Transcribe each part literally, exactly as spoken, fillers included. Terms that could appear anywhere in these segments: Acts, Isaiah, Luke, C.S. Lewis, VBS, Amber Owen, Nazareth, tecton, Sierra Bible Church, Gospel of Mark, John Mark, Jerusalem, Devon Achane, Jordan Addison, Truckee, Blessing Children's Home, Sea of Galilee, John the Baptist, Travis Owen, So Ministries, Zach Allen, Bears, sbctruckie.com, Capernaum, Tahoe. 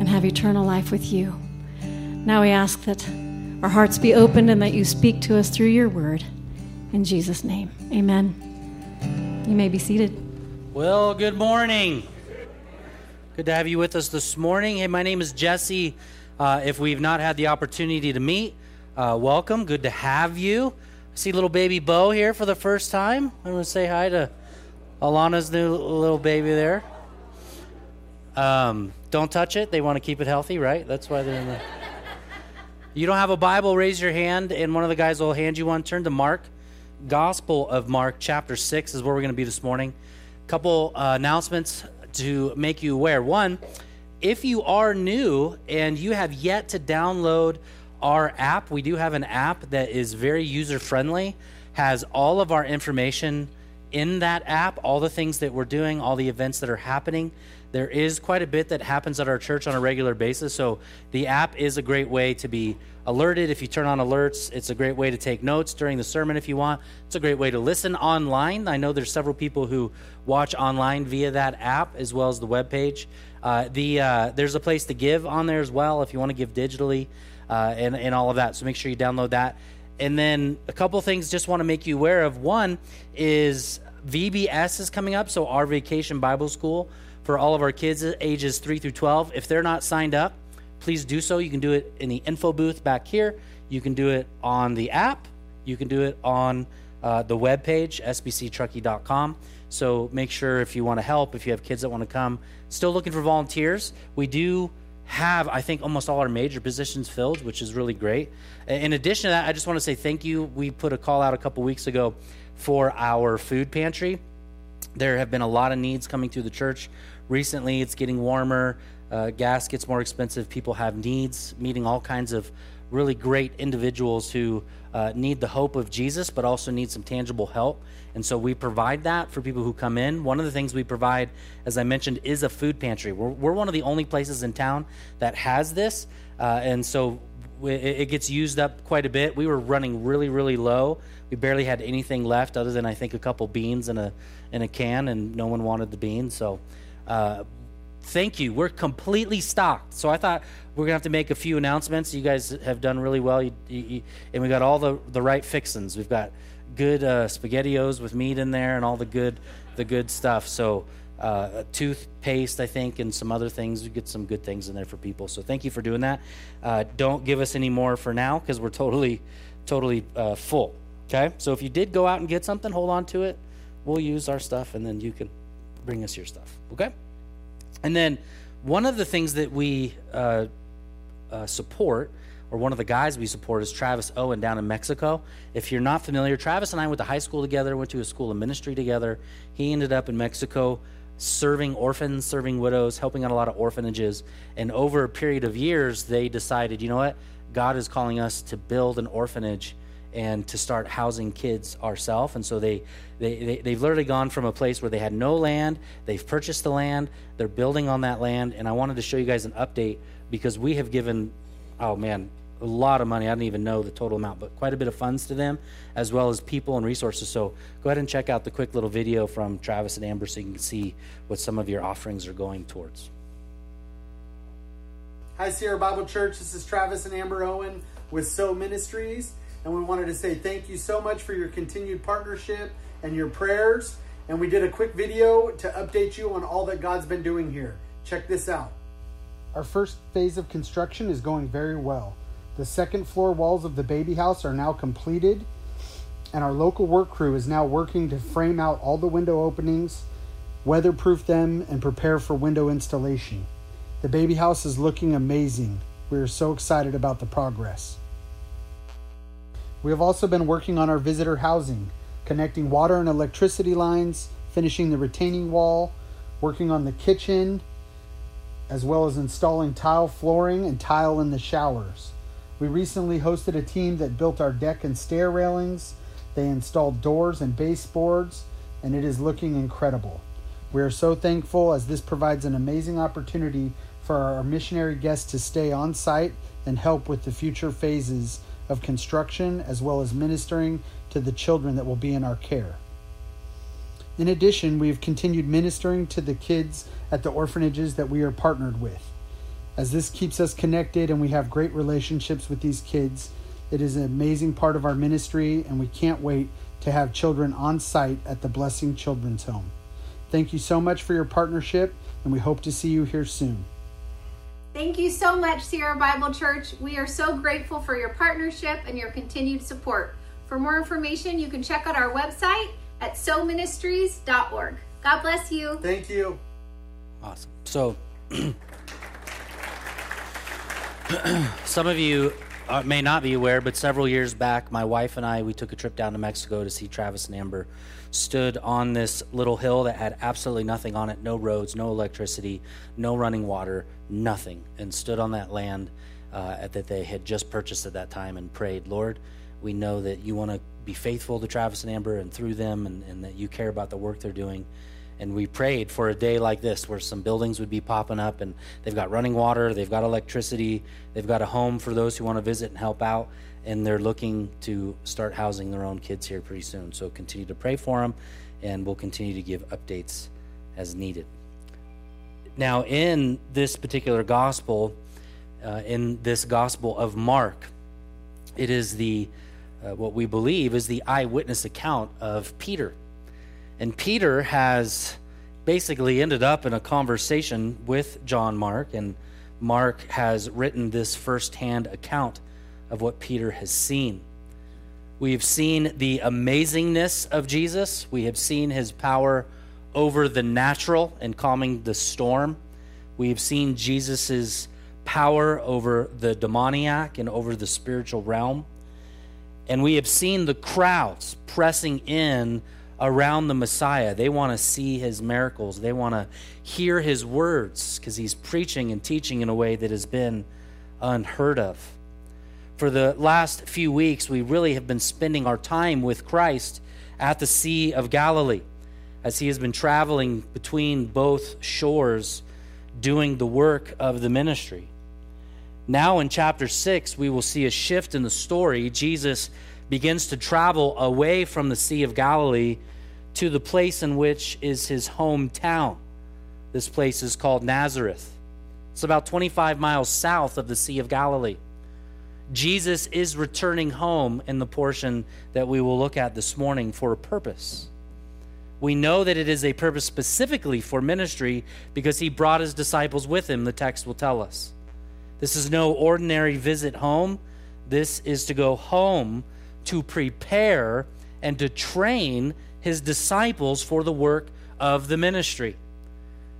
and have eternal life with you. Now we ask that our hearts be opened and that you speak to us through your word. In Jesus' name, amen. You may be seated. Well, good morning. Good to have you with us this morning. Hey, my name is Jesse. Uh, if we've not had the opportunity to meet, uh, welcome. Good to have you. I see little baby Bo here for the first time. I'm going to say hi to Alana's new little baby there. Um, don't touch it. They want to keep it healthy, right? That's why they're in the... You don't have a Bible, raise your hand, and one of the guys will hand you one. Turn to Mark. Gospel of Mark, chapter six is where we're going to be this morning. A couple uh, announcements to make you aware. One, if you are new and you have yet to download our app, we do have an app that is very user-friendly, has all of our information in that app, all the things that we're doing, all the events that are happening. There is quite a bit that happens at our church on a regular basis, so the app is a great way to be alerted. If you turn on alerts, it's a great way to take notes during the sermon if you want. It's a great way to listen online. I know there's several people who watch online via that app as well as the webpage. Uh, the, uh, there's a place to give on there as well if you want to give digitally uh, and, and all of that, so make sure you download that. And then a couple things just want to make you aware of. One is V B S is coming up, so our Vacation Bible School for all of our kids ages three through twelve. If they're not signed up, please do so. You can do it in the info booth back here. You can do it on the app. You can do it on uh, the webpage, s b c truckie dot com. So make sure if you want to help, if you have kids that want to come. Still looking for volunteers. We do have, I think, almost all our major positions filled, which is really great. In addition to that, I just want to say thank you. We put a call out a couple weeks ago for our food pantry. There have been a lot of needs coming through the church recently. It's getting warmer. Uh, gas gets more expensive. People have needs, meeting all kinds of really great individuals who uh, need the hope of Jesus, but also need some tangible help. And so we provide that for people who come in. One of the things we provide, as I mentioned, is a food pantry. We're, we're one of the only places in town that has this. Uh, and so we, it gets used up quite a bit. We were running really, really low. We barely had anything left other than, I think, a couple beans and a in a can, and no one wanted the beans. So uh, thank you. We're completely stocked. So I thought we're going to have to make a few announcements. You guys have done really well, you, you, you, and we got all the, the right fixings. We've got good uh, SpaghettiOs with meat in there and all the good the good stuff. So uh, toothpaste, I think, and some other things. We get some good things in there for people. So thank you for doing that. Uh, don't give us any more for now because we're totally, totally uh, full. Okay, so if you did go out and get something, hold on to it. We'll use our stuff, and then you can bring us your stuff, okay? And then one of the things that we uh, uh, support, or one of the guys we support, is Travis Owen down in Mexico. If you're not familiar, Travis and I went to high school together, went to a school of ministry together. He ended up in Mexico serving orphans, serving widows, helping out a lot of orphanages. And over a period of years, they decided, you know what? God is calling us to build an orphanage and to start housing kids ourselves. And so they, they, they, they've literally gone from a place where they had no land, they've purchased the land, they're building on that land, and I wanted to show you guys an update because we have given, oh man, a lot of money. I don't even know the total amount, but quite a bit of funds to them, as well as people and resources. So go ahead and check out the quick little video from Travis and Amber so you can see what some of your offerings are going towards. Hi, Sierra Bible Church. This is Travis and Amber Owen with So Ministries. And we wanted to say thank you so much for your continued partnership and your prayers. And we did a quick video to update you on all that God's been doing here. Check this out. Our first phase of construction is going very well. The second floor walls of the baby house are now completed. And our local work crew is now working to frame out all the window openings, weatherproof them, and prepare for window installation. The baby house is looking amazing. We are so excited about the progress. We have also been working on our visitor housing, connecting water and electricity lines, finishing the retaining wall, working on the kitchen, as well as installing tile flooring and tile in the showers. We recently hosted a team that built our deck and stair railings. They installed doors and baseboards, and it is looking incredible. We are so thankful as this provides an amazing opportunity for our missionary guests to stay on site and help with the future phases of construction, as well as ministering to the children that will be in our care. In addition, we have continued ministering to the kids at the orphanages that we are partnered with. As this keeps us connected and we have great relationships with these kids, it is an amazing part of our ministry, and we can't wait to have children on site at the Blessing Children's Home. Thank you so much for your partnership, and we hope to see you here soon. Thank you so much, Sierra Bible Church. We are so grateful for your partnership and your continued support. For more information, you can check out our website at so ministries dot org. God bless you. Thank you. Awesome. So, some of you Uh, may not be aware, but several years back, my wife and I, we took a trip down to Mexico to see Travis and Amber. Stood on this little hill that had absolutely nothing on it, no roads, no electricity, no running water, nothing, and stood on that land uh, that they had just purchased at that time and prayed, Lord, we know that you want to be faithful to Travis and Amber and through them, and, and that you care about the work they're doing. And we prayed for a day like this where some buildings would be popping up and they've got running water, they've got electricity, they've got a home for those who want to visit and help out, and they're looking to start housing their own kids here pretty soon. So continue to pray for them, and we'll continue to give updates as needed. Now in this particular gospel, uh, in this Gospel of Mark, it is the, uh, what we believe is the eyewitness account of Peter. And Peter has basically ended up in a conversation with John Mark, and Mark has written this firsthand account of what Peter has seen. We've seen the amazingness of Jesus. We have seen his power over the natural and calming the storm. We've seen Jesus's power over the demoniac and over the spiritual realm. And we have seen the crowds pressing in around the Messiah. They want to see his miracles. They want to hear his words because he's preaching and teaching in a way that has been unheard of. For the last few weeks, we really have been spending our time with Christ at the Sea of Galilee as he has been traveling between both shores doing the work of the ministry. Now in chapter six, we will see a shift in the story. Jesus begins to travel away from the Sea of Galilee to the place in which is his hometown. This place is called Nazareth. It's about twenty-five miles south of the Sea of Galilee. Jesus is returning home in the portion that we will look at this morning for a purpose. We know that it is a purpose specifically for ministry because he brought his disciples with him, the text will tell us. This is no ordinary visit home. This is to go home to prepare and to train his disciples for the work of the ministry.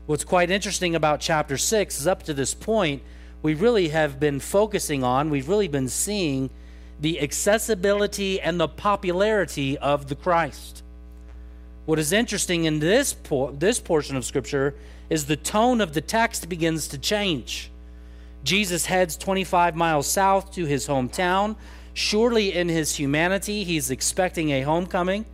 What's quite interesting about chapter six is up to this point, we really have been focusing on, we've really been seeing the accessibility and the popularity of the Christ. What is interesting in this por- this portion of Scripture is the tone of the text begins to change. Jesus heads twenty-five miles south to his hometown. Surely in his humanity, he's expecting a homecoming.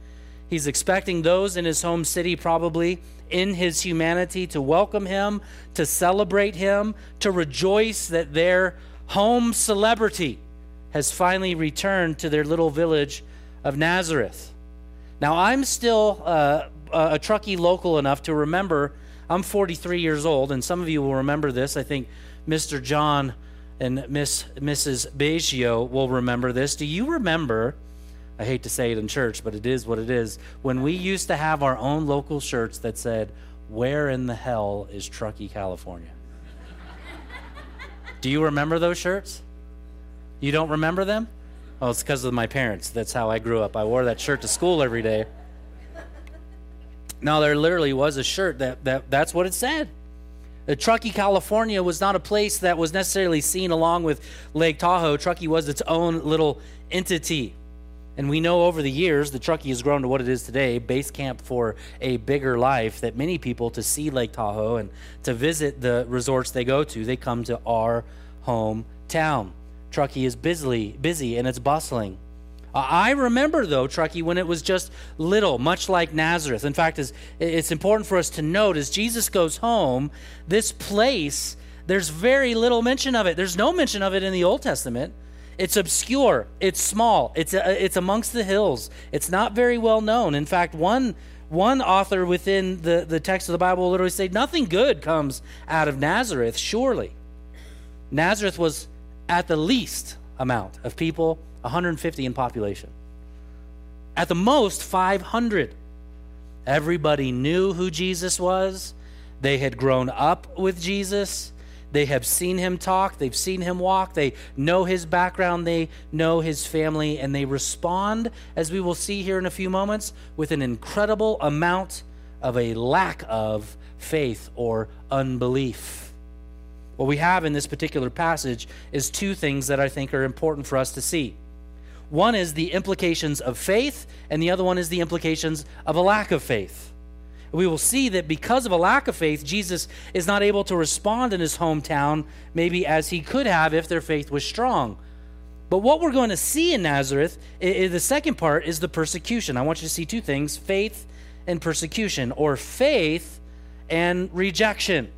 He's expecting those in his home city, probably in his humanity, to welcome him, to celebrate him, to rejoice that their home celebrity has finally returned to their little village of Nazareth. Now, I'm still uh, a Truckee local enough to remember, I'm forty-three years old, and some of you will remember this. I think Mister John and Miss Missus Baggio will remember this. Do you remember, I hate to say it in church, but it is what it is, when we used to have our own local shirts that said, where in the hell is Truckee, California? Do you remember those shirts? You don't remember them? Oh, it's because of my parents. That's how I grew up. I wore that shirt to school every day. No, there literally was a shirt that, that that's what it said. Truckee, California was not a place that was necessarily seen along with Lake Tahoe. Truckee was its own little entity. And we know over the years that Truckee has grown to what it is today, base camp for a bigger life, that many people to see Lake Tahoe and to visit the resorts they go to, they come to our hometown. Truckee is busy, busy and it's bustling. I remember, though, Truckee, when it was just little, much like Nazareth. In fact, it's important for us to note as Jesus goes home, this place, there's very little mention of it. There's no mention of it in the Old Testament. It's obscure. It's small. It's it's amongst the hills. It's not very well known. In fact, one one author within the, the text of the Bible will literally say, nothing good comes out of Nazareth, surely. Nazareth was at the least amount of people, one hundred fifty in population. At the most, five hundred. Everybody knew who Jesus was. They had grown up with Jesus. They have seen him talk. They've seen him walk. They know his background. They know his family. And they respond, as we will see here in a few moments, with an incredible amount of a lack of faith or unbelief. What we have in this particular passage is two things that I think are important for us to see. One is the implications of faith, and the other one is the implications of a lack of faith. We will see that because of a lack of faith, Jesus is not able to respond in his hometown maybe as he could have if their faith was strong. But what we're going to see in Nazareth, is the second part, is the persecution. I want you to see two things, faith and persecution, or faith and rejection.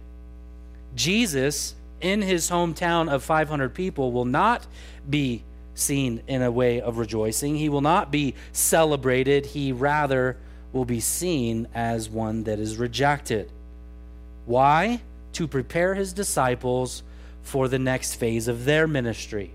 Jesus, in his hometown of five hundred people, will not be seen in a way of rejoicing. He will not be celebrated. He rather will be seen as one that is rejected. Why? To prepare his disciples for the next phase of their ministry.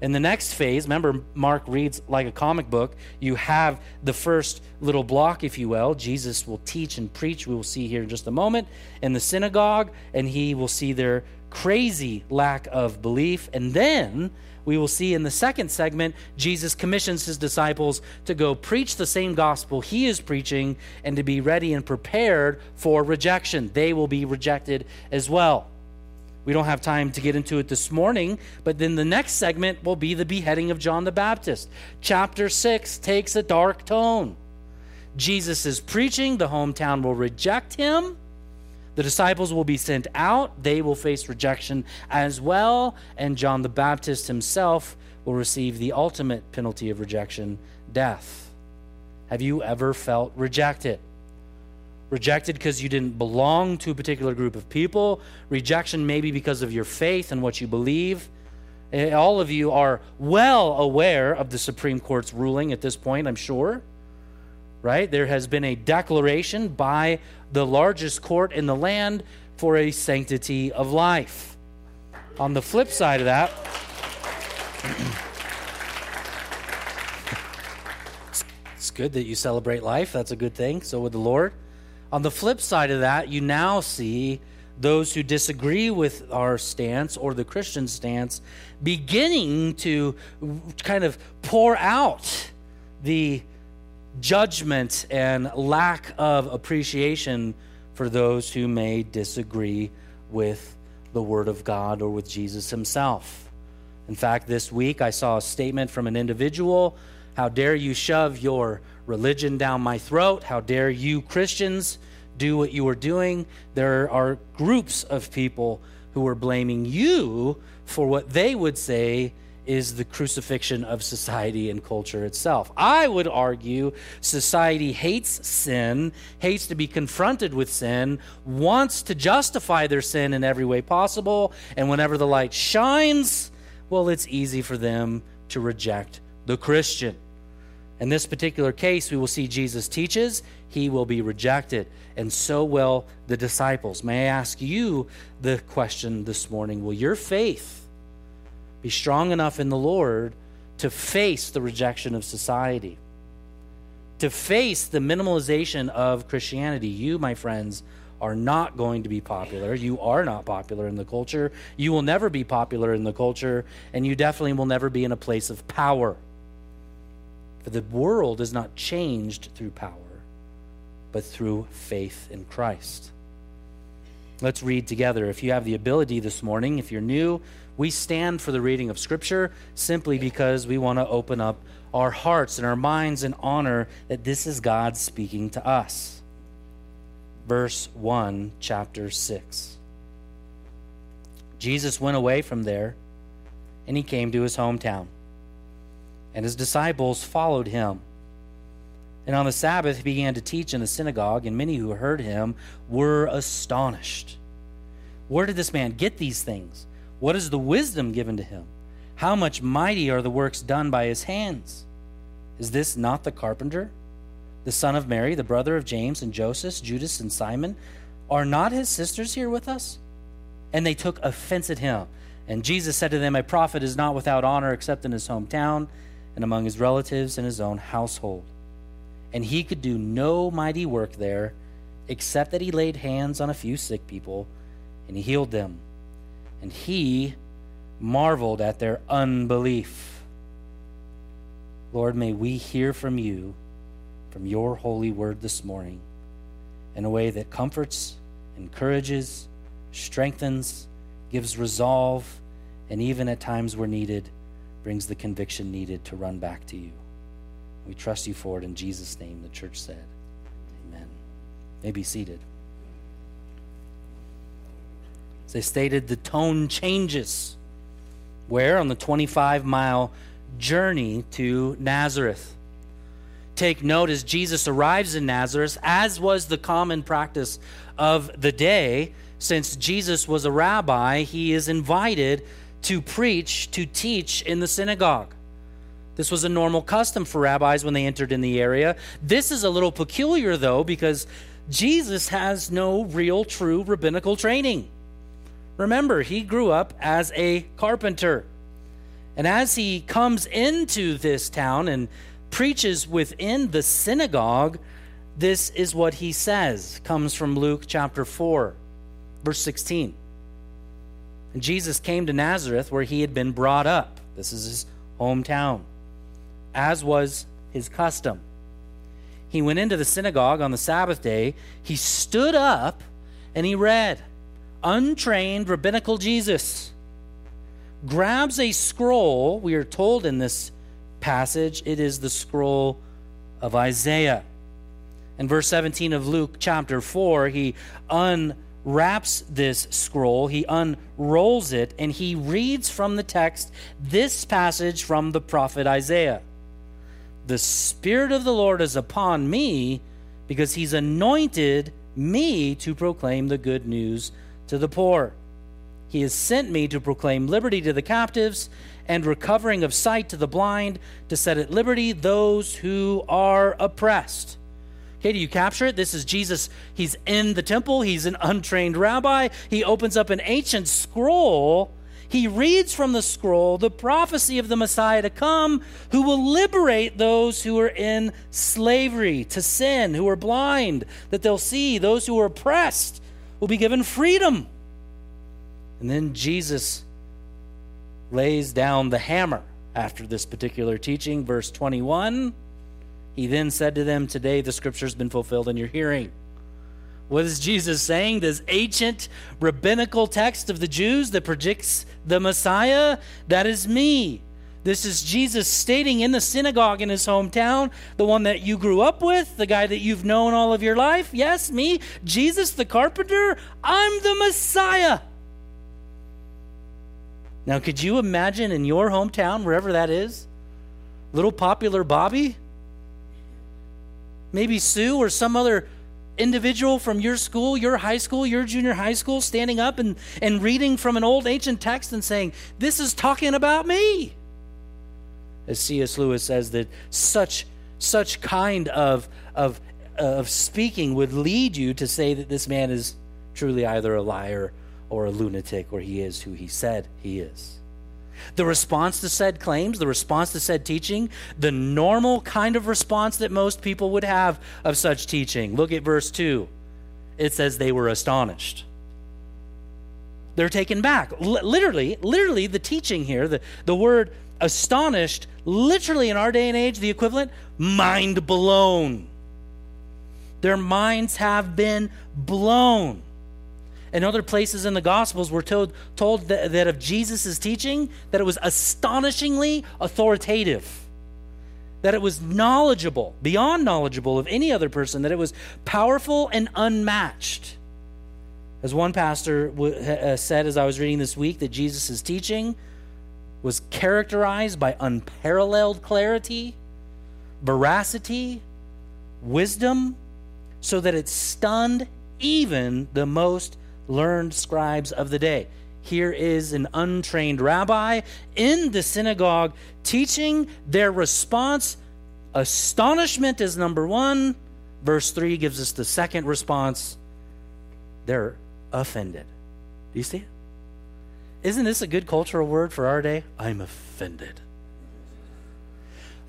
In the next phase, remember, Mark reads like a comic book. You have the first little block, if you will. Jesus will teach and preach, we will see here in just a moment, in the synagogue, and he will see their crazy lack of belief. And then we will see in the second segment, Jesus commissions his disciples to go preach the same gospel he is preaching and to be ready and prepared for rejection. They will be rejected as well. We don't have time to get into it this morning, but then the next segment will be the beheading of John the Baptist. Chapter six takes a dark tone. Jesus is preaching, the hometown will reject him. The disciples will be sent out. They will face rejection as well. And John the Baptist himself will receive the ultimate penalty of rejection, death. Have you ever felt rejected? Rejected because you didn't belong to a particular group of people. Rejection maybe because of your faith and what you believe. All of you are well aware of the Supreme Court's ruling at this point, I'm sure. Right? There has been a declaration by the largest court in the land for a sanctity of life. On the flip side of that, it's good that you celebrate life. That's a good thing. So would the Lord. On the flip side of that, you now see those who disagree with our stance or the Christian stance beginning to kind of pour out the judgment and lack of appreciation for those who may disagree with the Word of God or with Jesus himself. In fact, this week I saw a statement from an individual, how dare you shove your religion down my throat? How dare you Christians do what you are doing? There are groups of people who are blaming you for what they would say is the crucifixion of society and culture itself. I would argue society hates sin, hates to be confronted with sin, wants to justify their sin in every way possible, and whenever the light shines, well, it's easy for them to reject the Christian. In this particular case, we will see Jesus teaches, he will be rejected, and so will the disciples. May I ask you the question this morning, will your faith be strong enough in the Lord to face the rejection of society, to face the minimalization of Christianity? You, my friends, are not going to be popular. You are not popular in the culture. You will never be popular in the culture, and you definitely will never be in a place of power. For the world is not changed through power, but through faith in Christ. Let's read together. If you have the ability this morning, if you're new, we stand for the reading of Scripture simply because we want to open up our hearts and our minds in honor that this is God speaking to us. Verse one, chapter six. Jesus went away from there, and he came to his hometown, and his disciples followed him. And on the Sabbath he began to teach in the synagogue, and many who heard him were astonished. Where did this man get these things? What is the wisdom given to him? How much mighty are the works done by his hands? Is this not the carpenter, the son of Mary, the brother of James and Joseph, Judas and Simon? Are not his sisters here with us? And they took offense at him. And Jesus said to them, a prophet is not without honor except in his hometown and among his relatives and his own household. And he could do no mighty work there except that he laid hands on a few sick people and he healed them. And he marveled at their unbelief. Lord, may we hear from you, from your holy word this morning, in a way that comforts, encourages, strengthens, gives resolve, and even at times where needed, brings the conviction needed to run back to you. We trust you for it in Jesus' name, the church said. Amen. You may be seated. As I stated, the tone changes. Where? On the twenty-five mile journey to Nazareth. Take note, as Jesus arrives in Nazareth, as was the common practice of the day, since Jesus was a rabbi, he is invited to preach, to teach in the synagogue. This was a normal custom for rabbis when they entered in the area. This is a little peculiar, though, because Jesus has no real, true rabbinical training. Remember, he grew up as a carpenter. And as he comes into this town and preaches within the synagogue, this is what he says. Comes from Luke chapter four, verse sixteen. And Jesus came to Nazareth where he had been brought up. This is his hometown, as was his custom. He went into the synagogue on the Sabbath day. He stood up and he read. Untrained rabbinical Jesus grabs a scroll. We are told in this passage it is the scroll of Isaiah. In verse seventeen of Luke chapter four, he unwraps this scroll, he unrolls it, and he reads from the text this passage from the prophet Isaiah. The Spirit of the Lord is upon me because he's anointed me to proclaim the good news to the poor. He has sent me to proclaim liberty to the captives and recovering of sight to the blind, to set at liberty those who are oppressed. Okay, do you capture it? This is Jesus. He's in the temple. He's an untrained rabbi. He opens up an ancient scroll. He reads from the scroll the prophecy of the Messiah to come, who will liberate those who are in slavery to sin, who are blind, that they'll see, those who are oppressed will be given freedom. And then Jesus lays down the hammer after this particular teaching. Verse twenty-one, he then said to them, today the scripture's been fulfilled in your hearing. What is Jesus saying? This ancient rabbinical text of the Jews that predicts the Messiah, that is me. This is Jesus stating in the synagogue in his hometown, the one that you grew up with, the guy that you've known all of your life. Yes, me, Jesus the carpenter, I'm the Messiah. Now, could you imagine in your hometown, wherever that is, little popular Bobby, maybe Sue or some other individual from your school, your high school, your junior high school, standing up and, and reading from an old ancient text and saying, this is talking about me. As C S Lewis says, that such such kind of of of speaking would lead you to say that this man is truly either a liar or a lunatic, or he is who he said he is. The response to said claims, the response to said teaching, the normal kind of response that most people would have of such teaching. Look at verse two. It says they were astonished. They're taken back. L- literally, literally the teaching here, the, the word astonished, literally in our day and age, the equivalent, mind blown. Their minds have been blown. In other places in the Gospels, we're told, told that, that of Jesus' teaching, that it was astonishingly authoritative, that it was knowledgeable, beyond knowledgeable of any other person, that it was powerful and unmatched. As one pastor w- uh, said as I was reading this week, that Jesus' teaching was characterized by unparalleled clarity, veracity, wisdom, so that it stunned even the most learned scribes of the day. Here is an untrained rabbi in the synagogue teaching. Their response, astonishment, is number one. Verse three gives us the second response. They're offended. Do you see it? Isn't this a good cultural word for our day? I'm offended.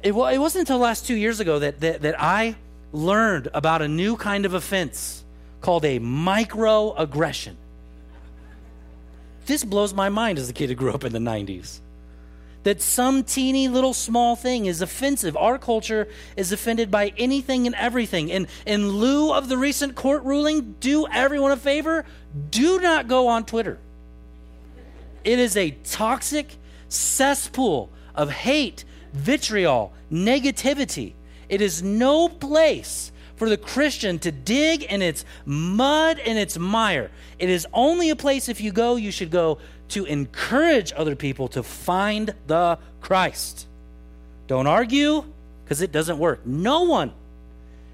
It, well, it wasn't until last two years ago that, that, that I learned about a new kind of offense called a microaggression. This blows my mind as a kid who grew up in the nineties. That some teeny little small thing is offensive. Our culture is offended by anything and everything. And in lieu of the recent court ruling, do everyone a favor, do not go on Twitter. It is a toxic cesspool of hate, vitriol, negativity. It is no place for the Christian to dig in its mud and its mire. It is only a place, if you go, you should go to encourage other people to find the Christ. Don't argue, because it doesn't work. No one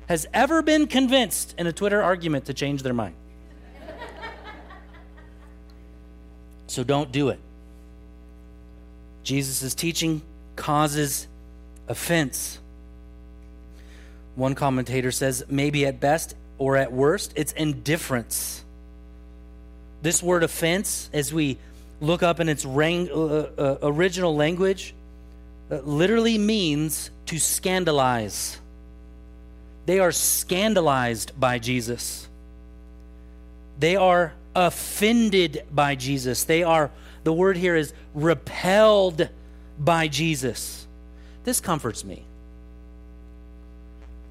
has ever been convinced in a Twitter argument to change their mind. So don't do it. Jesus' teaching causes offense. One commentator says, maybe at best or at worst, it's indifference. This word offense, as we look up in its rang, uh, uh, original language, uh, literally means to scandalize. They are scandalized by Jesus. They are offended by Jesus. They are, the word here is repelled by Jesus. This comforts me.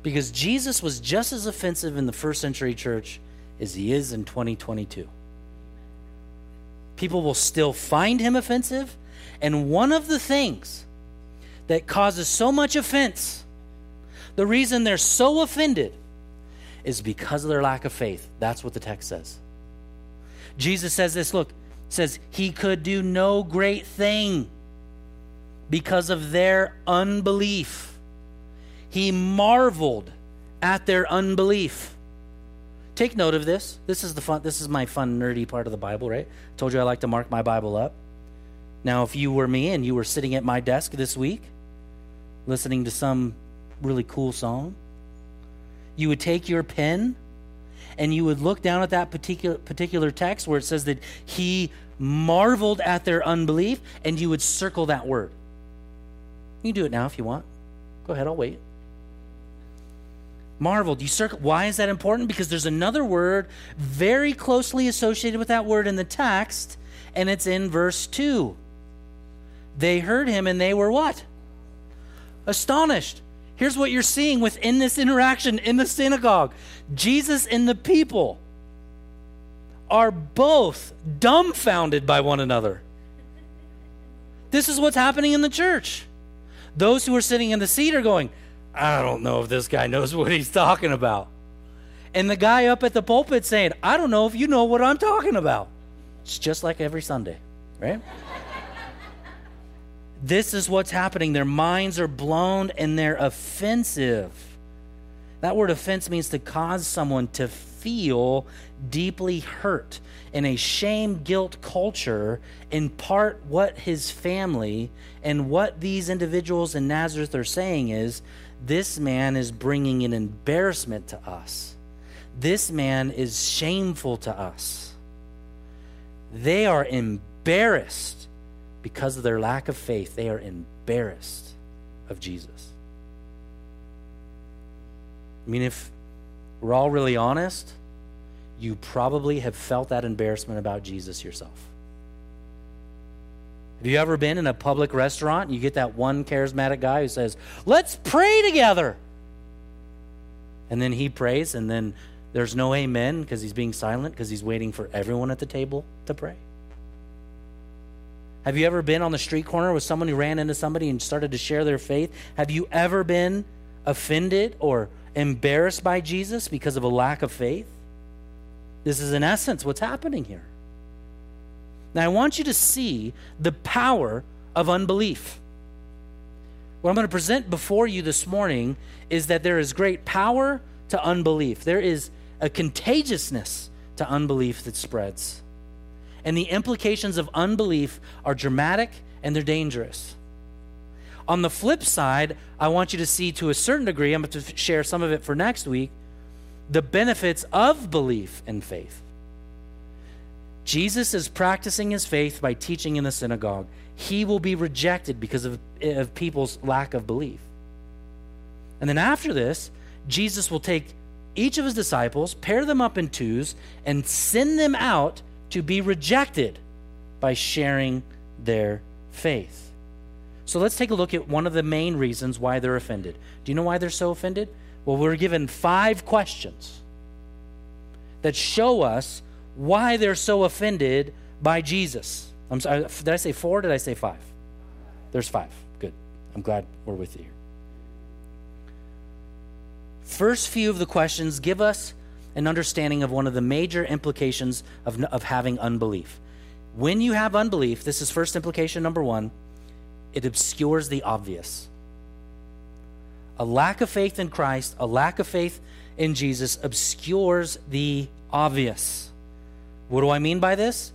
Because Jesus was just as offensive in the first century church as he is in twenty twenty-two. People will still find him offensive. And one of the things that causes so much offense, the reason they're so offended, is because of their lack of faith. That's what the text says. Jesus says this, look, says he could do no great thing because of their unbelief. He marveled at their unbelief. Take note of this. This is the fun, this is my fun, nerdy part of the Bible, right? I told you I like to mark my Bible up. Now, if you were me and you were sitting at my desk this week, listening to some really cool song, you would take your pen and you would look down at that particular particular text where it says that he marveled at their unbelief, and you would circle that word. You can do it now if you want. Go ahead, I'll wait. Marveled. You circle. Why is that important? Because there's another word very closely associated with that word in the text, and it's in verse two. They heard him and they were what? Astonished. Here's what you're seeing within this interaction in the synagogue. Jesus and the people are both dumbfounded by one another. This is what's happening in the church. Those who are sitting in the seat are going, I don't know if this guy knows what he's talking about. And the guy up at the pulpit saying, I don't know if you know what I'm talking about. It's just like every Sunday, right? This is what's happening. Their minds are blown and they're offensive. That word offense means to cause someone to feel deeply hurt. In a shame-guilt culture, in part what his family and what these individuals in Nazareth are saying is, this man is bringing an embarrassment to us. This man is shameful to us. They are embarrassed because of their lack of faith. They are embarrassed of Jesus. I mean, if we're all really honest, you probably have felt that embarrassment about Jesus yourself. Have you ever been in a public restaurant and you get that one charismatic guy who says, let's pray together? And then he prays, and then there's no amen because he's being silent because he's waiting for everyone at the table to pray. Have you ever been on the street corner with someone who ran into somebody and started to share their faith? Have you ever been offended or embarrassed by Jesus because of a lack of faith? This is, in essence, what's happening here. Now, I want you to see the power of unbelief. What I'm going to present before you this morning is that there is great power to unbelief. There is a contagiousness to unbelief that spreads. And the implications of unbelief are dramatic and they're dangerous. On the flip side, I want you to see, to a certain degree, I'm going to share some of it for next week, the benefits of belief and faith. Jesus is practicing his faith by teaching in the synagogue. He will be rejected because of, of people's lack of belief. And then after this, Jesus will take each of his disciples, pair them up in twos, and send them out to be rejected by sharing their faith. So let's take a look at one of the main reasons why they're offended. Do you know why they're so offended? Well, we're given five questions that show us why they're so offended by Jesus. I'm sorry, did I say four or did I say five? There's five. Good. I'm glad we're with you here. First few of the questions give us an understanding of one of the major implications of, of having unbelief. When you have unbelief, this is first implication number one, it obscures the obvious. A lack of faith in Christ, a lack of faith in Jesus obscures the obvious. What do I mean by this?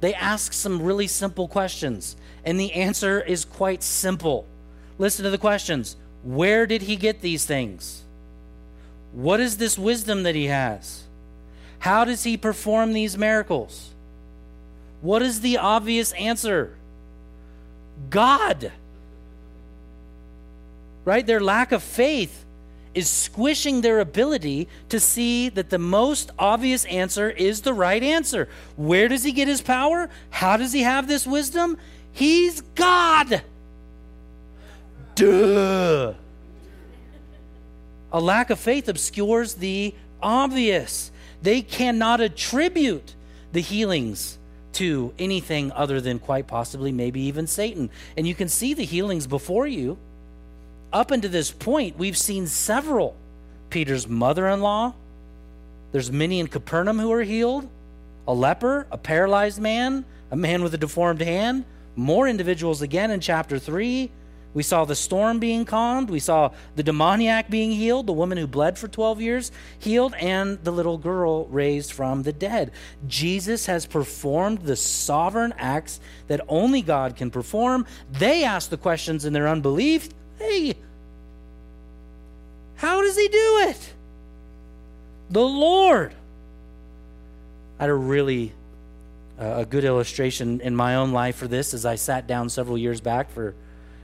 They ask some really simple questions, and the answer is quite simple. Listen to the questions. Where did he get these things? What is this wisdom that he has? How does he perform these miracles? What is the obvious answer? God. Right? Their lack of faith is squishing their ability to see that the most obvious answer is the right answer. Where does he get his power? How does he have this wisdom? He's God. Duh. A lack of faith obscures the obvious. They cannot attribute the healings to anything other than quite possibly maybe even Satan. And you can see the healings before you. Up until this point, we've seen several. Peter's mother-in-law. There's many in Capernaum who are healed. A leper, a paralyzed man, a man with a deformed hand. More individuals again in chapter three. We saw the storm being calmed. We saw the demoniac being healed, the woman who bled for twelve years healed, and the little girl raised from the dead. Jesus has performed the sovereign acts that only God can perform. They ask the questions in their unbelief. Hey, how does he do it? The Lord. I had a really uh, a good illustration in my own life for this as I sat down several years back for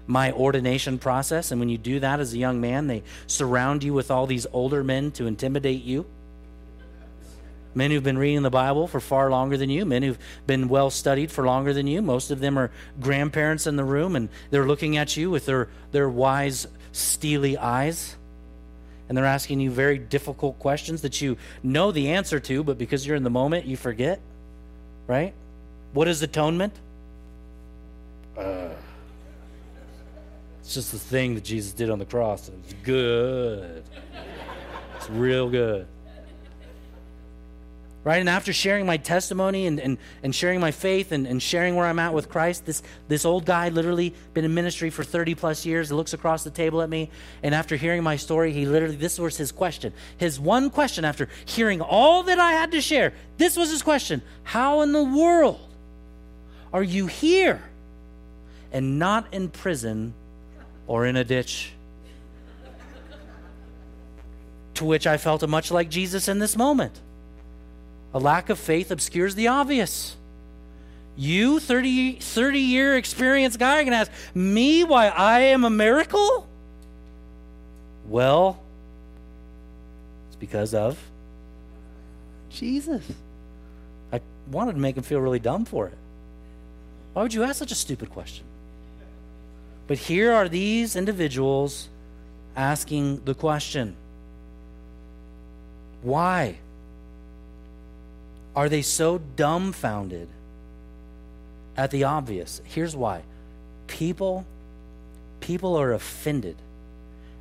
my ordination process. And when you do that as a young man, they surround you with all these older men to intimidate you. Men who've been reading the Bible for far longer than you, men who've been well studied for longer than you. Most of them are grandparents in the room, and they're looking at you with their, their wise, steely eyes. And they're asking you very difficult questions that you know the answer to, but because you're in the moment, you forget, right? What is atonement? Uh... It's just the thing that Jesus did on the cross. It's good. It's real good. Right? And after sharing my testimony and, and, and sharing my faith and, and sharing where I'm at with Christ, this, this old guy literally been in ministry for thirty plus years. He looks across the table at me. And after hearing my story, he literally, this was his question. His one question after hearing all that I had to share, this was his question. How in the world are you here and not in prison or in a ditch? To which I felt much like Jesus in this moment. A lack of faith obscures the obvious. You, thirty-year experienced guy, are going to ask me why I am a miracle? Well, it's because of Jesus. I wanted to make him feel really dumb for it. Why would you ask such a stupid question? But here are these individuals asking the question, why are they so dumbfounded at the obvious? Here's why. People, people are offended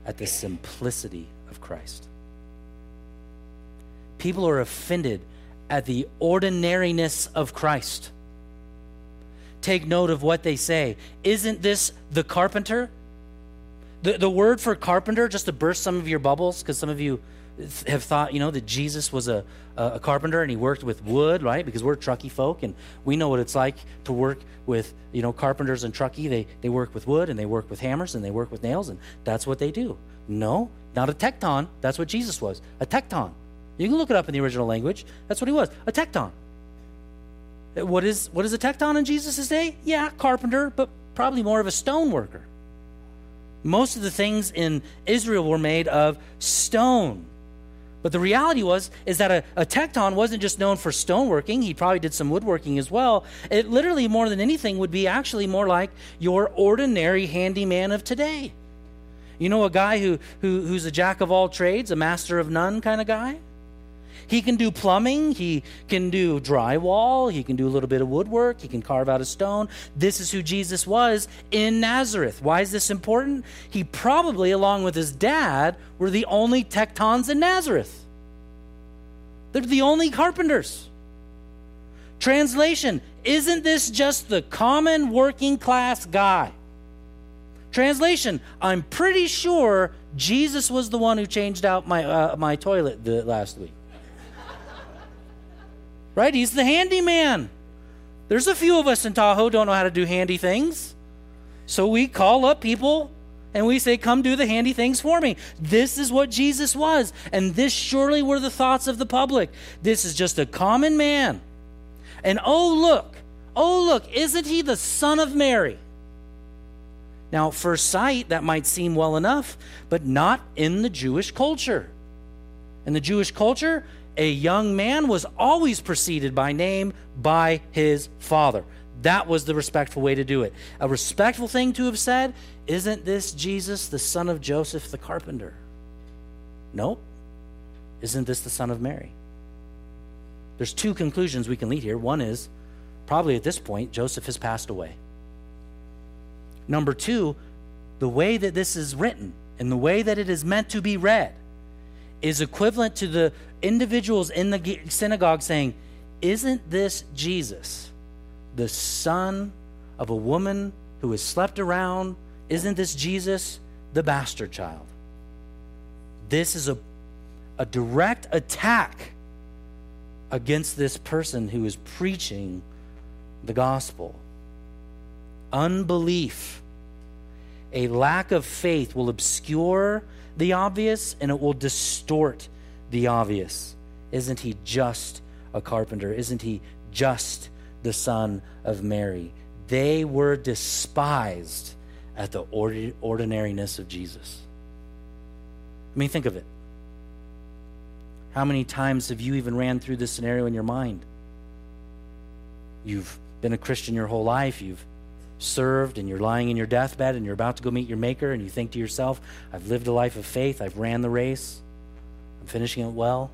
at the simplicity of Christ. People are offended at the ordinariness of Christ. Take note of what they say. Isn't this the carpenter? The, the word for carpenter, just to burst some of your bubbles, because some of you th- have thought, you know, that Jesus was a, a carpenter and he worked with wood, right? Because we're Truckee folk and we know what it's like to work with, you know, carpenters in Truckee. They, they work with wood and they work with hammers and they work with nails, and that's what they do. No, not a tecton. That's what Jesus was, a tecton. You can look it up in the original language. That's what he was, a tecton. What is what is a tecton in Jesus' day? Yeah, carpenter, but probably more of a stone worker. Most of the things in Israel were made of stone. But the reality was is that a, a tecton wasn't just known for stoneworking. He probably did some woodworking as well. It literally, more than anything, would be actually more like your ordinary handyman of today. You know, a guy who, who who's a jack of all trades, a master of none kind of guy? He can do plumbing, he can do drywall, he can do a little bit of woodwork, he can carve out a stone. This is who Jesus was in Nazareth. Why is this important? He probably, along with his dad, were the only tectons in Nazareth. They're the only carpenters. Translation, isn't this just the common working class guy? Translation, I'm pretty sure Jesus was the one who changed out my uh, my toilet the, last week. Right? He's the handyman. There's a few of us in Tahoe don't know how to do handy things. So we call up people and we say, come do the handy things for me. This is what Jesus was. And this surely were the thoughts of the public. This is just a common man. And oh, look, oh, look, isn't he the son of Mary? Now, at first sight, that might seem well enough, but not in the Jewish culture. In the Jewish culture, a young man was always preceded by name by his father. That was the respectful way to do it. A respectful thing to have said, isn't this Jesus, the son of Joseph the carpenter? Nope. Isn't this the son of Mary? There's two conclusions we can lead here. One is, probably at this point, Joseph has passed away. Number two, the way that this is written and the way that it is meant to be read is equivalent to the individuals in the synagogue saying, isn't this Jesus, the son of a woman who has slept around? Isn't this Jesus, the bastard child? This is a, a direct attack against this person who is preaching the gospel. Unbelief, a lack of faith will obscure the obvious, and it will distort the obvious. Isn't he just a carpenter? Isn't he just the son of Mary? They were despised at the ordi- ordinariness of Jesus. I mean, think of it. How many times have you even ran through this scenario in your mind? You've been a Christian your whole life. You've served, and you're lying in your deathbed, and you're about to go meet your maker, and you think to yourself, I've lived a life of faith, I've ran the race, I'm finishing it well.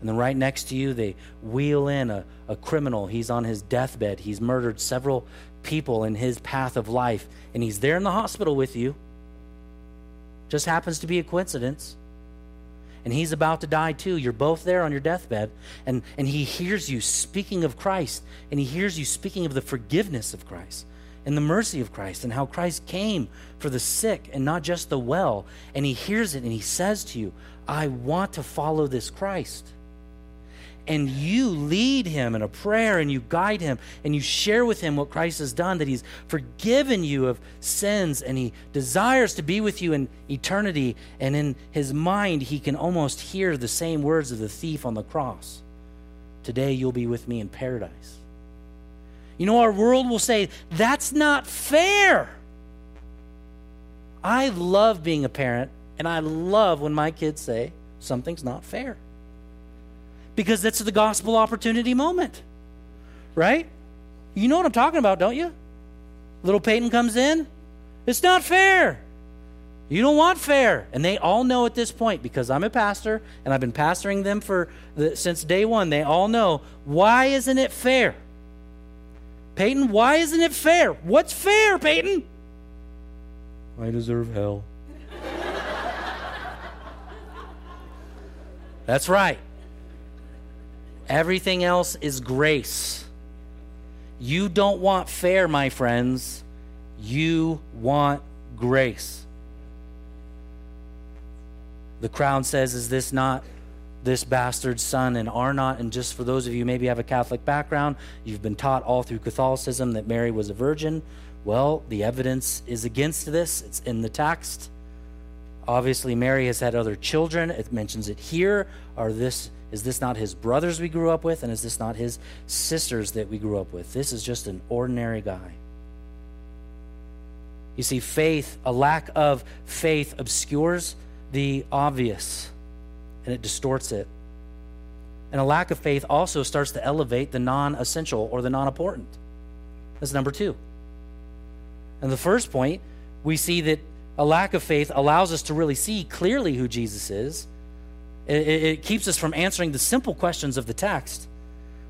And then right next to you, they wheel in a, a criminal. He's on his deathbed. He's murdered several people in his path of life, and he's there in the hospital with you. Just happens to be a coincidence. And he's about to die too. You're both there on your deathbed. And, and he hears you speaking of Christ. And he hears you speaking of the forgiveness of Christ and the mercy of Christ and how Christ came for the sick and not just the well. And he hears it and he says to you, I want to follow this Christ. And you lead him in a prayer and you guide him and you share with him what Christ has done, that he's forgiven you of sins and he desires to be with you in eternity. And in his mind, he can almost hear the same words of the thief on the cross. Today, you'll be with me in paradise. You know, our world will say, that's not fair. I love being a parent and I love when my kids say something's not fair. Because that's the gospel opportunity moment, right? You know what I'm talking about, don't you? Little Peyton comes in. It's not fair. You don't want fair. And they all know at this point, because I'm a pastor, and I've been pastoring them for the, since day one, they all know, why isn't it fair? Peyton, why isn't it fair? What's fair, Peyton? I deserve hell. That's right. Everything else is grace. You don't want fair, my friends. You want grace. The crowd says, is this not this bastard son and are not? And just for those of you maybe have a Catholic background, you've been taught all through Catholicism that Mary was a virgin. Well, the evidence is against this. It's in the text. Obviously, Mary has had other children. It mentions it here. Are this Is this not his brothers we grew up with? And is this not his sisters that we grew up with? This is just an ordinary guy. You see, faith, a lack of faith obscures the obvious and it distorts it. And a lack of faith also starts to elevate the non-essential or the non-important. That's number two. And the first point, we see that a lack of faith allows us to really see clearly who Jesus is. It, it, it keeps us from answering the simple questions of the text,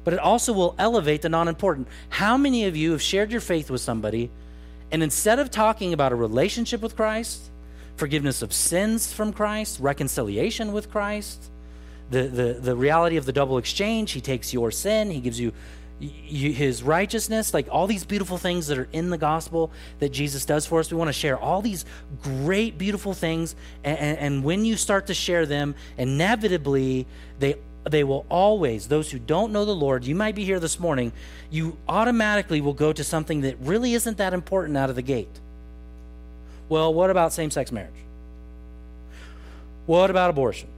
but it also will elevate the non-important. How many of you have shared your faith with somebody, and instead of talking about a relationship with Christ, forgiveness of sins from Christ, reconciliation with Christ, the, the, the reality of the double exchange, he takes your sin, he gives you his righteousness, like all these beautiful things that are in the gospel that Jesus does for us. We want to share all these great, beautiful things. And, and, and when you start to share them, inevitably, they they will always, those who don't know the Lord, you might be here this morning, you automatically will go to something that really isn't that important out of the gate. Well, what about same-sex marriage? What about abortion?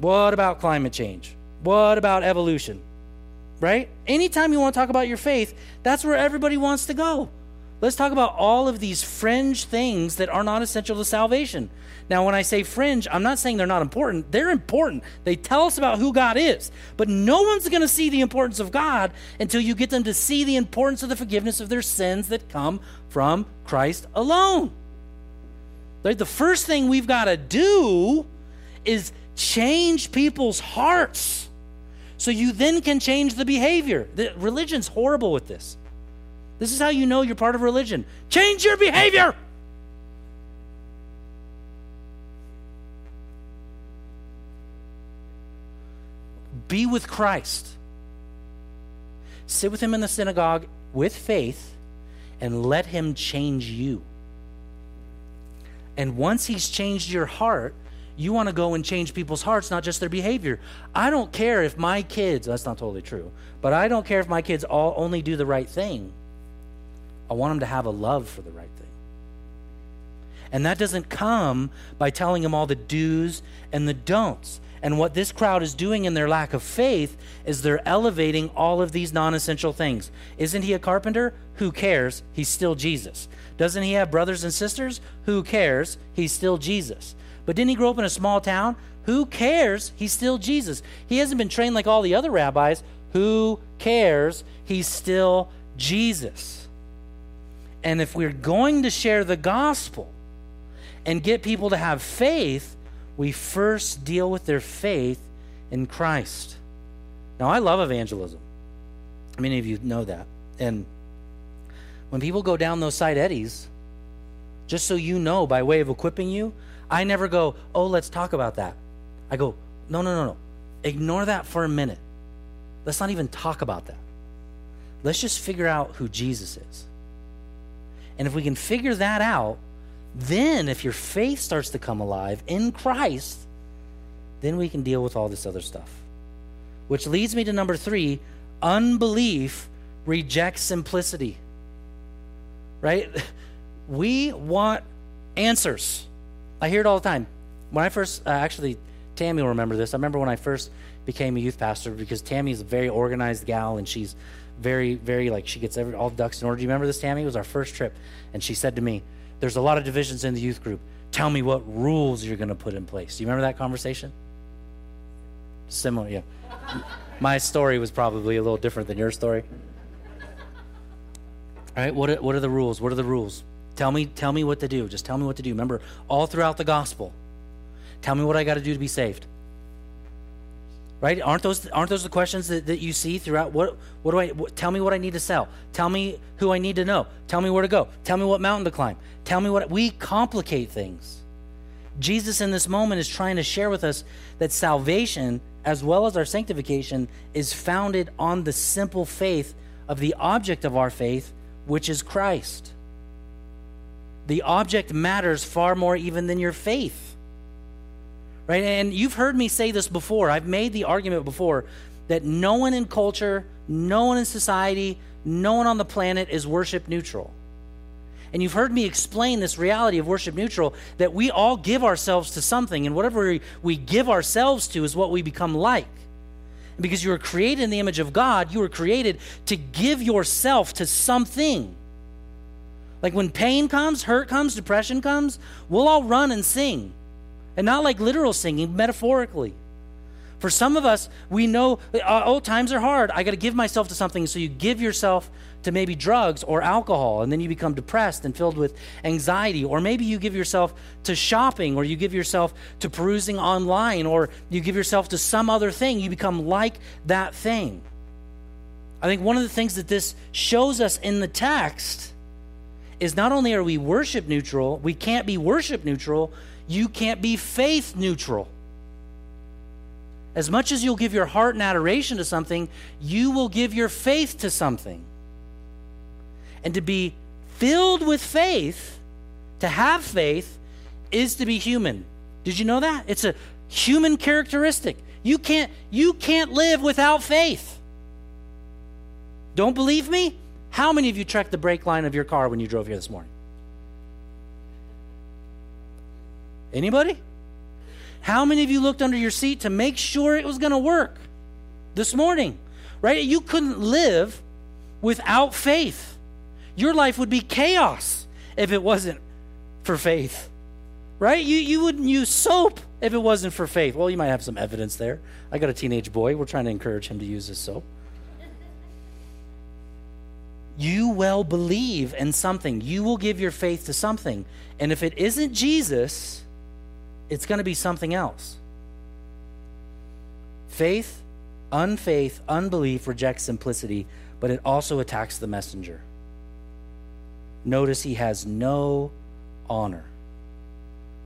What about climate change? What about evolution? Right? Anytime you want to talk about your faith, that's where everybody wants to go. Let's talk about all of these fringe things that are not essential to salvation. Now, when I say fringe, I'm not saying they're not important. They're important. They tell us about who God is. But no one's going to see the importance of God until you get them to see the importance of the forgiveness of their sins that come from Christ alone. Right? The first thing we've got to do is change people's hearts, so you then can change the behavior. The, religion's horrible with this. This is how you know you're part of religion. Change your behavior. Be with Christ. Sit with him in the synagogue with faith and let him change you. And once he's changed your heart, you want to go and change people's hearts, not just their behavior. I don't care if my kids, that's not totally true, but I don't care if my kids all only do the right thing. I want them to have a love for the right thing. And that doesn't come by telling them all the do's and the don'ts. And what this crowd is doing in their lack of faith is they're elevating all of these non-essential things. Isn't he a carpenter? Who cares? He's still Jesus. Doesn't he have brothers and sisters? Who cares? He's still Jesus. But didn't he grow up in a small town? Who cares? He's still Jesus. He hasn't been trained like all the other rabbis. Who cares? He's still Jesus. And if we're going to share the gospel and get people to have faith, we first deal with their faith in Christ. Now, I love evangelism. Many of you know that. And when people go down those side eddies, just so you know, by way of equipping you, I never go, oh, let's talk about that. I go, no, no, no, no. Ignore that for a minute. Let's not even talk about that. Let's just figure out who Jesus is. And if we can figure that out, then if your faith starts to come alive in Christ, then we can deal with all this other stuff. Which leads me to number three, unbelief rejects simplicity. Right? We want answers. I hear it all the time. When I first, uh, actually, Tammy will remember this. I remember when I first became a youth pastor, because Tammy is a very organized gal, and she's very, very, like, she gets every, all the ducks in order. Do you remember this, Tammy? It was our first trip, and she said to me, there's a lot of divisions in the youth group. Tell me what rules you're going to put in place. Do you remember that conversation? Similar, yeah. My story was probably a little different than your story. All right, what are, what are the rules? What are the rules? Tell me, tell me what to do. Just tell me what to do. Remember, all throughout the gospel, tell me what I got to do to be saved. Right? Aren't those aren't those the questions that, that you see throughout? What what do I? What, tell me what I need to sell. Tell me who I need to know. Tell me where to go. Tell me what mountain to climb. Tell me what we complicate things. Jesus in this moment is trying to share with us that salvation, as well as our sanctification, is founded on the simple faith of the object of our faith, which is Christ. The object matters far more even than your faith, right? And you've heard me say this before. I've made the argument before that no one in culture, no one in society, no one on the planet is worship neutral. And you've heard me explain this reality of worship neutral, that we all give ourselves to something, and whatever we give ourselves to is what we become like. Because you were created in the image of God, you were created to give yourself to something. Like when pain comes, hurt comes, depression comes, we'll all run and sing. And not like literal singing, metaphorically. For some of us, we know, oh, times are hard. I got to give myself to something. So you give yourself to maybe drugs or alcohol, and then you become depressed and filled with anxiety. Or maybe you give yourself to shopping, or you give yourself to perusing online, or you give yourself to some other thing. You become like that thing. I think one of the things that this shows us in the text is not only are we worship neutral, we can't be worship neutral, you can't be faith neutral. As much as you'll give your heart and adoration to something, you will give your faith to something. And to be filled with faith, to have faith, is to be human. Did you know that? It's a human characteristic. You can't, you can't live without faith. Don't believe me? How many of you checked the brake line of your car when you drove here this morning? Anybody? How many of you looked under your seat to make sure it was going to work this morning? Right? You couldn't live without faith. Your life would be chaos if it wasn't for faith. Right? You you wouldn't use soap if it wasn't for faith. Well, you might have some evidence there. I got a teenage boy. We're trying to encourage him to use his soap. You will believe in something. You will give your faith to something. And if it isn't Jesus, it's going to be something else. Faith, unfaith, unbelief rejects simplicity, but it also attacks the messenger. Notice he has no honor.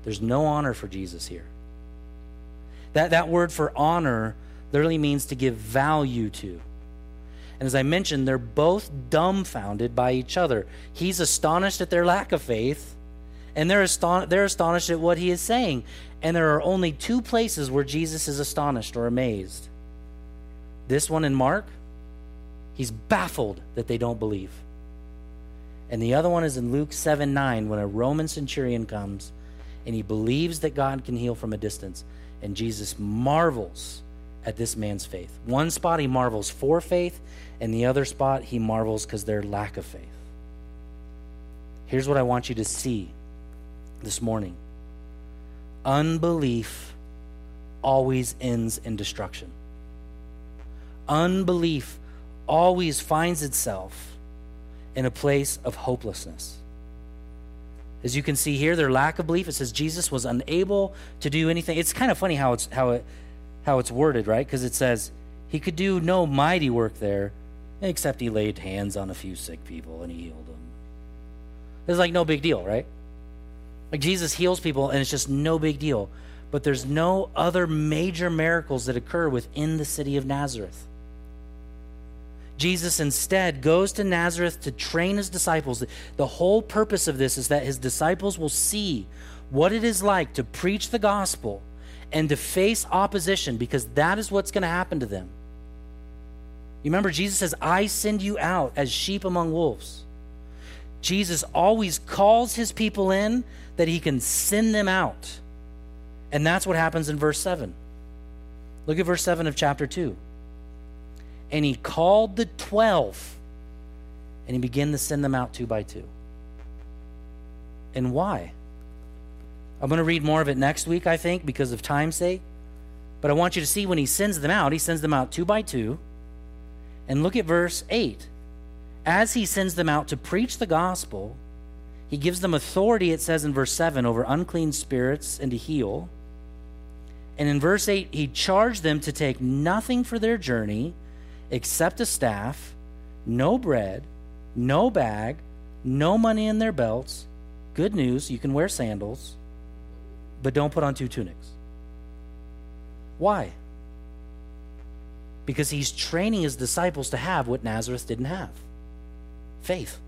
There's no honor for Jesus here. That, that word for honor literally means to give value to. And as I mentioned, they're both dumbfounded by each other. He's astonished at their lack of faith, and they're, aston- they're astonished at what he is saying. And there are only two places where Jesus is astonished or amazed. This one in Mark, he's baffled that they don't believe. And the other one is in Luke seven nine, when a Roman centurion comes and he believes that God can heal from a distance. And Jesus marvels at this man's faith. One spot he marvels for faith, and the other spot he marvels because their lack of faith. Here's what I want you to see this morning. Unbelief always ends in destruction. Unbelief always finds itself in a place of hopelessness. As you can see here, their lack of belief, it says Jesus was unable to do anything. It's kind of funny how it's how it how it's worded, right? Because it says he could do no mighty work there, except he laid hands on a few sick people and he healed them. It's like no big deal, right? Like Jesus heals people and it's just no big deal. But there's no other major miracles that occur within the city of Nazareth. Jesus instead goes to Nazareth to train his disciples. The whole purpose of this is that his disciples will see what it is like to preach the gospel and to face opposition, because that is what's going to happen to them. You remember, Jesus says, I send you out as sheep among wolves. Jesus always calls his people in that he can send them out. And that's what happens in verse seven. Look at verse seven of chapter two. And he called the twelve, and he began to send them out two by two. And why? I'm going to read more of it next week, I think, because of time's sake. But I want you to see when he sends them out, he sends them out two by two. And look at verse eight. As he sends them out to preach the gospel, he gives them authority, it says in verse seven, over unclean spirits and to heal. And in verse eight, he charged them to take nothing for their journey except a staff, no bread, no bag, no money in their belts. Good news, you can wear sandals, but don't put on two tunics. Why? Because he's training his disciples to have what Nazareth didn't have, faith.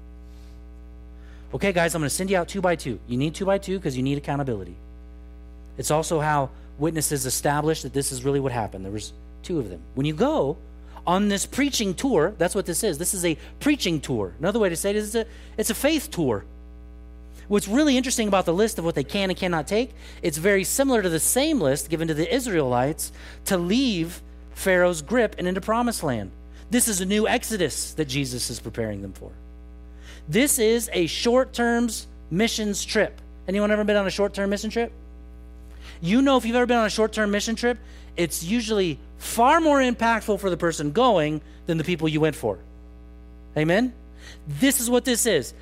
Okay, guys, I'm going to send you out two by two. You need two by two because you need accountability. It's also how witnesses established that this is really what happened. There was two of them. When you go on this preaching tour, that's what this is. This is a preaching tour. Another way to say it is it's a, it's a faith tour. What's really interesting about the list of what they can and cannot take, it's very similar to the same list given to the Israelites to leave Pharaoh's grip and into Promised Land. This is a new exodus that Jesus is preparing them for. This is a short-term missions trip. Anyone ever been on a short-term mission trip? You know, if you've ever been on a short-term mission trip, it's usually far more impactful for the person going than the people you went for. Amen? This is what this is.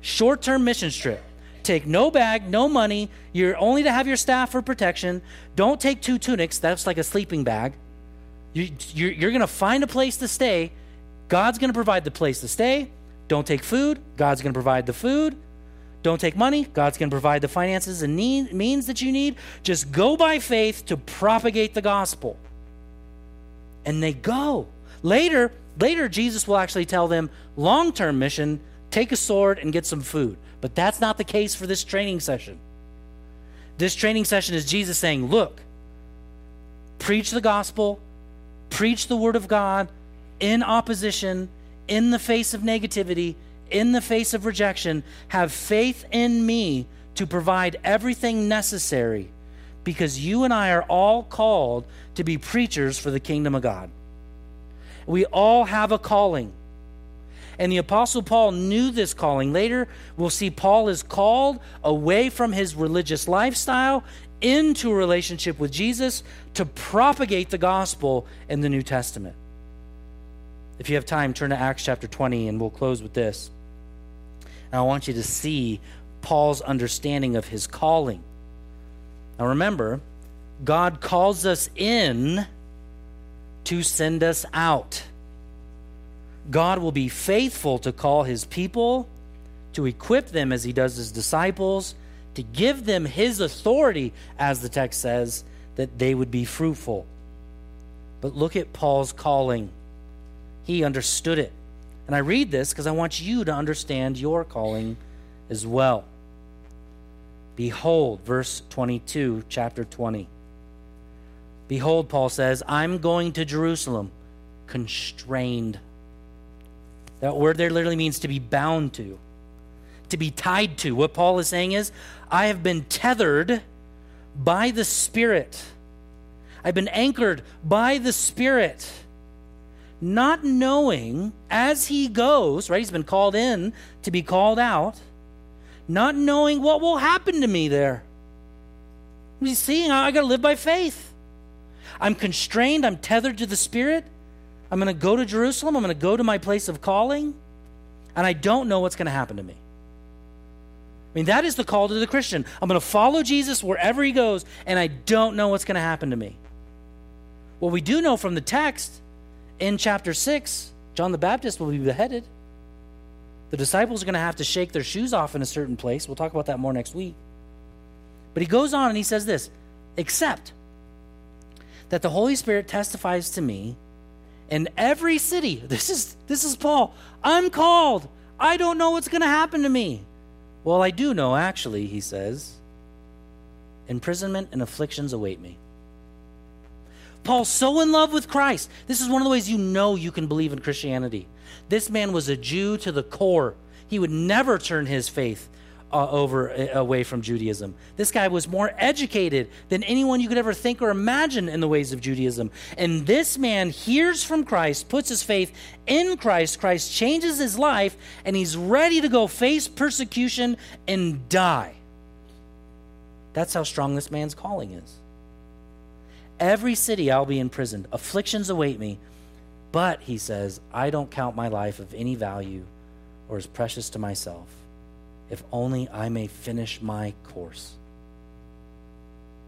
Short-term missions trip. Take no bag, no money. You're only to have your staff for protection. Don't take two tunics. That's like a sleeping bag. You, you're you're going to find a place to stay. God's going to provide the place to stay. Don't take food. God's going to provide the food. Don't take money. God's going to provide the finances and need, means that you need. Just go by faith to propagate the gospel. And they go. Later, later Jesus will actually tell them, long-term mission, take a sword and get some food. But that's not the case for this training session. This training session is Jesus saying, look, preach the gospel, preach the word of God in opposition, in the face of negativity, in the face of rejection. Have faith in me to provide everything necessary, because you and I are all called to be preachers for the kingdom of God. We all have a calling. And the Apostle Paul knew this calling. Later, we'll see Paul is called away from his religious lifestyle into a relationship with Jesus to propagate the gospel in the New Testament. If you have time, turn to Acts chapter twenty, and we'll close with this. And I want you to see Paul's understanding of his calling. Now remember, God calls us in to send us out. God will be faithful to call his people, to equip them as he does his disciples, to give them his authority, as the text says, that they would be fruitful. But look at Paul's calling. He understood it. And I read this because I want you to understand your calling as well. Behold, verse twenty-two, chapter twenty. Behold, Paul says, I'm going to Jerusalem, constrained. That word there literally means to be bound to, to be tied to. What Paul is saying is, I have been tethered by the Spirit. I've been anchored by the Spirit, not knowing as he goes, right? He's been called in to be called out, not knowing what will happen to me there. He's seeing, I got to live by faith. I'm constrained. I'm tethered to the Spirit. I'm going to go to Jerusalem. I'm going to go to my place of calling, and I don't know what's going to happen to me. I mean, that is the call to the Christian. I'm going to follow Jesus wherever he goes, and I don't know what's going to happen to me. What we do know from the text in chapter six, John the Baptist will be beheaded. The disciples are going to have to shake their shoes off in a certain place. We'll talk about that more next week. But he goes on and he says this, except that the Holy Spirit testifies to me in every city. This is this is Paul. I'm called. I don't know what's going to happen to me. Well, I do know, actually, he says. Imprisonment and afflictions await me. Paul's so in love with Christ. This is one of the ways you know you can believe in Christianity. This man was a Jew to the core. He would never turn his faith uh, over uh, away from Judaism. This guy was more educated than anyone you could ever think or imagine in the ways of Judaism. And this man hears from Christ, puts his faith in Christ. Christ changes his life, and he's ready to go face persecution and die. That's how strong this man's calling is. Every city I'll be imprisoned. Afflictions await me. But, he says, I don't count my life of any value or as precious to myself, if only I may finish my course.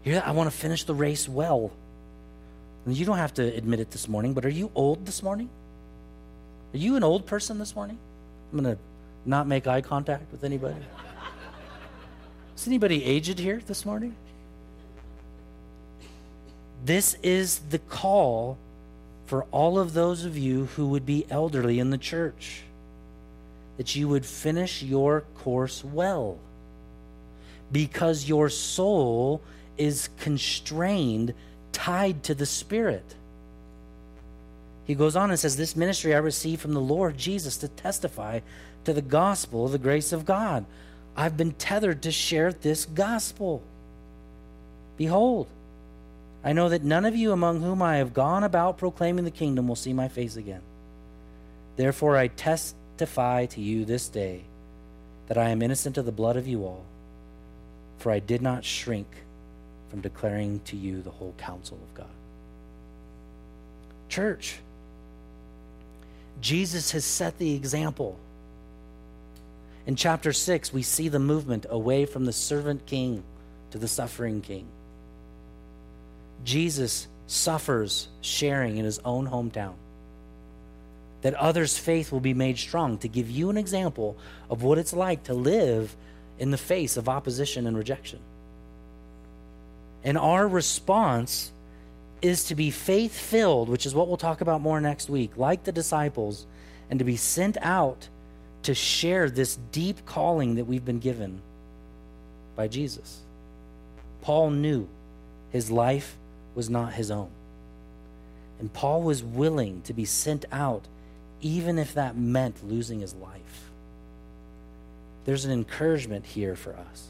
You hear that? I want to finish the race well. And you don't have to admit it this morning, but are you old this morning? Are you an old person this morning? I'm going to not make eye contact with anybody. Is anybody aged here this morning? This is the call for all of those of you who would be elderly in the church, that you would finish your course well, because your soul is constrained, tied to the Spirit. He goes on and says, this ministry I received from the Lord Jesus to testify to the gospel of the grace of God. I've been tethered to share this gospel. Behold, I know that none of you among whom I have gone about proclaiming the kingdom will see my face again. Therefore I testify to you this day that I am innocent of the blood of you all, for I did not shrink from declaring to you the whole counsel of God." Church, Jesus has set the example. In chapter six, we see the movement away from the servant king to the suffering king. Jesus suffers sharing in his own hometown, that others' faith will be made strong, to give you an example of what it's like to live in the face of opposition and rejection. And our response is to be faith-filled, which is what we'll talk about more next week, like the disciples, and to be sent out to share this deep calling that we've been given by Jesus. Paul knew his life was not his own. And Paul was willing to be sent out, even if that meant losing his life. There's an encouragement here for us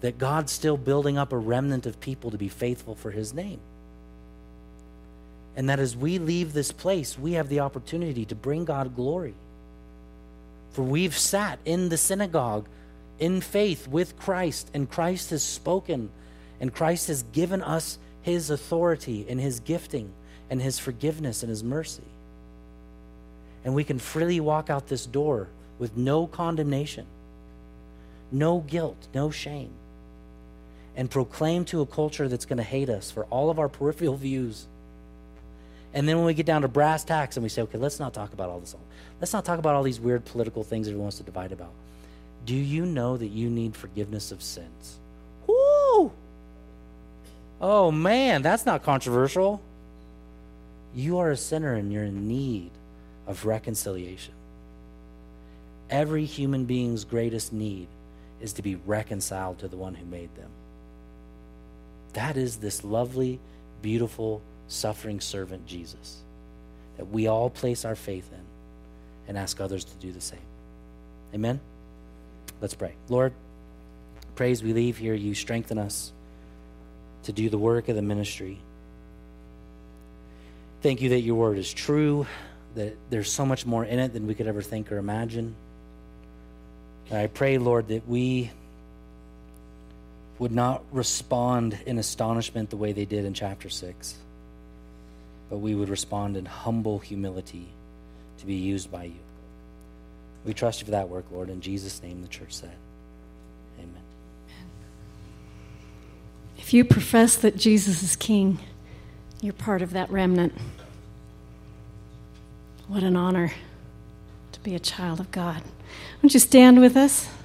that God's still building up a remnant of people to be faithful for his name. And that as we leave this place, we have the opportunity to bring God glory. For we've sat in the synagogue in faith with Christ, and Christ has spoken, and Christ has given us his authority and his gifting and his forgiveness and his mercy. And we can freely walk out this door with no condemnation, no guilt, no shame, and proclaim to a culture that's going to hate us for all of our peripheral views. And then when we get down to brass tacks and we say, okay, let's not talk about all this. Let's not talk about all these weird political things everyone wants to divide about. Do you know that you need forgiveness of sins? Woo! Oh man, that's not controversial. You are a sinner and you're in need of reconciliation. Every human being's greatest need is to be reconciled to the one who made them. That is this lovely, beautiful, suffering servant Jesus that we all place our faith in and ask others to do the same. Amen? Let's pray. Lord, praise we leave here, you strengthen us to do the work of the ministry. Thank you that your word is true, that there's so much more in it than we could ever think or imagine. And I pray, Lord, that we would not respond in astonishment the way they did in chapter six, but we would respond in humble humility to be used by you. We trust you for that work, Lord. In Jesus' name, the church said, amen. If you profess that Jesus is King, you're part of that remnant. What an honor to be a child of God. Won't you stand with us?